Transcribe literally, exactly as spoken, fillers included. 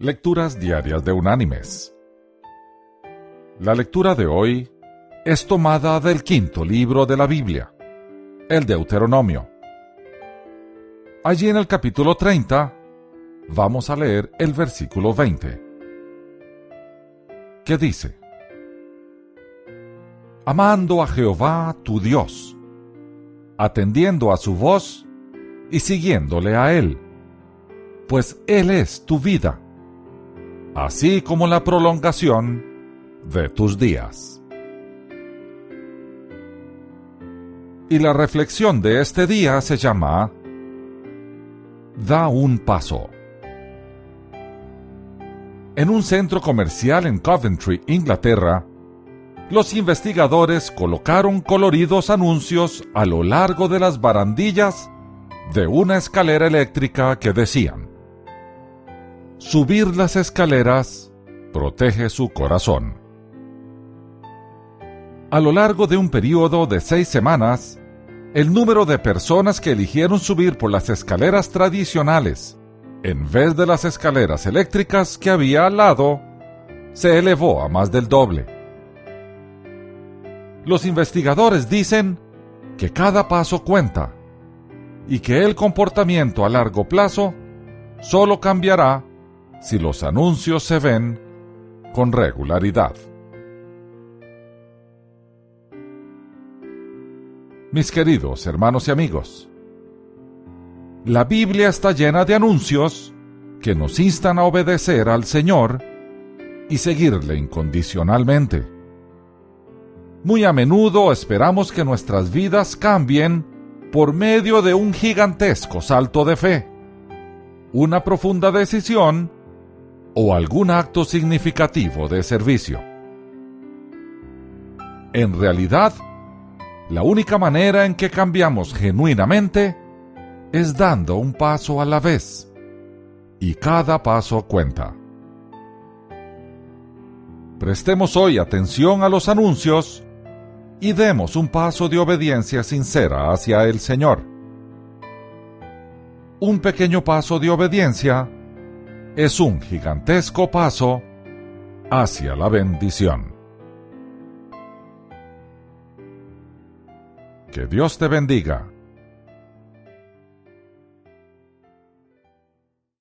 Lecturas diarias de Unánimes. La lectura de hoy es tomada del quinto libro de la Biblia, el Deuteronomio. Allí en el capítulo treinta, vamos a leer el versículo veinte, que dice: amando a Jehová tu Dios, atendiendo a su voz y siguiéndole a Él, pues Él es tu vida, así como la prolongación de tus días. Y la reflexión de este día se llama Da un paso. En un centro comercial en Coventry, Inglaterra, los investigadores colocaron coloridos anuncios a lo largo de las barandillas de una escalera eléctrica que decían: subir las escaleras protege su corazón. A lo largo de un periodo de seis semanas, el número de personas que eligieron subir por las escaleras tradicionales en vez de las escaleras eléctricas que había al lado se elevó a más del doble. Los investigadores dicen que cada paso cuenta y que el comportamiento a largo plazo solo cambiará si los anuncios se ven con regularidad. Mis queridos hermanos y amigos, la Biblia está llena de anuncios que nos instan a obedecer al Señor y seguirle incondicionalmente. Muy a menudo esperamos que nuestras vidas cambien por medio de un gigantesco salto de fe, una profunda decisión o algún acto significativo de servicio. En realidad, la única manera en que cambiamos genuinamente es dando un paso a la vez, y cada paso cuenta. Prestemos hoy atención a los anuncios y demos un paso de obediencia sincera hacia el Señor. Un pequeño paso de obediencia es un gigantesco paso hacia la bendición. Que Dios te bendiga.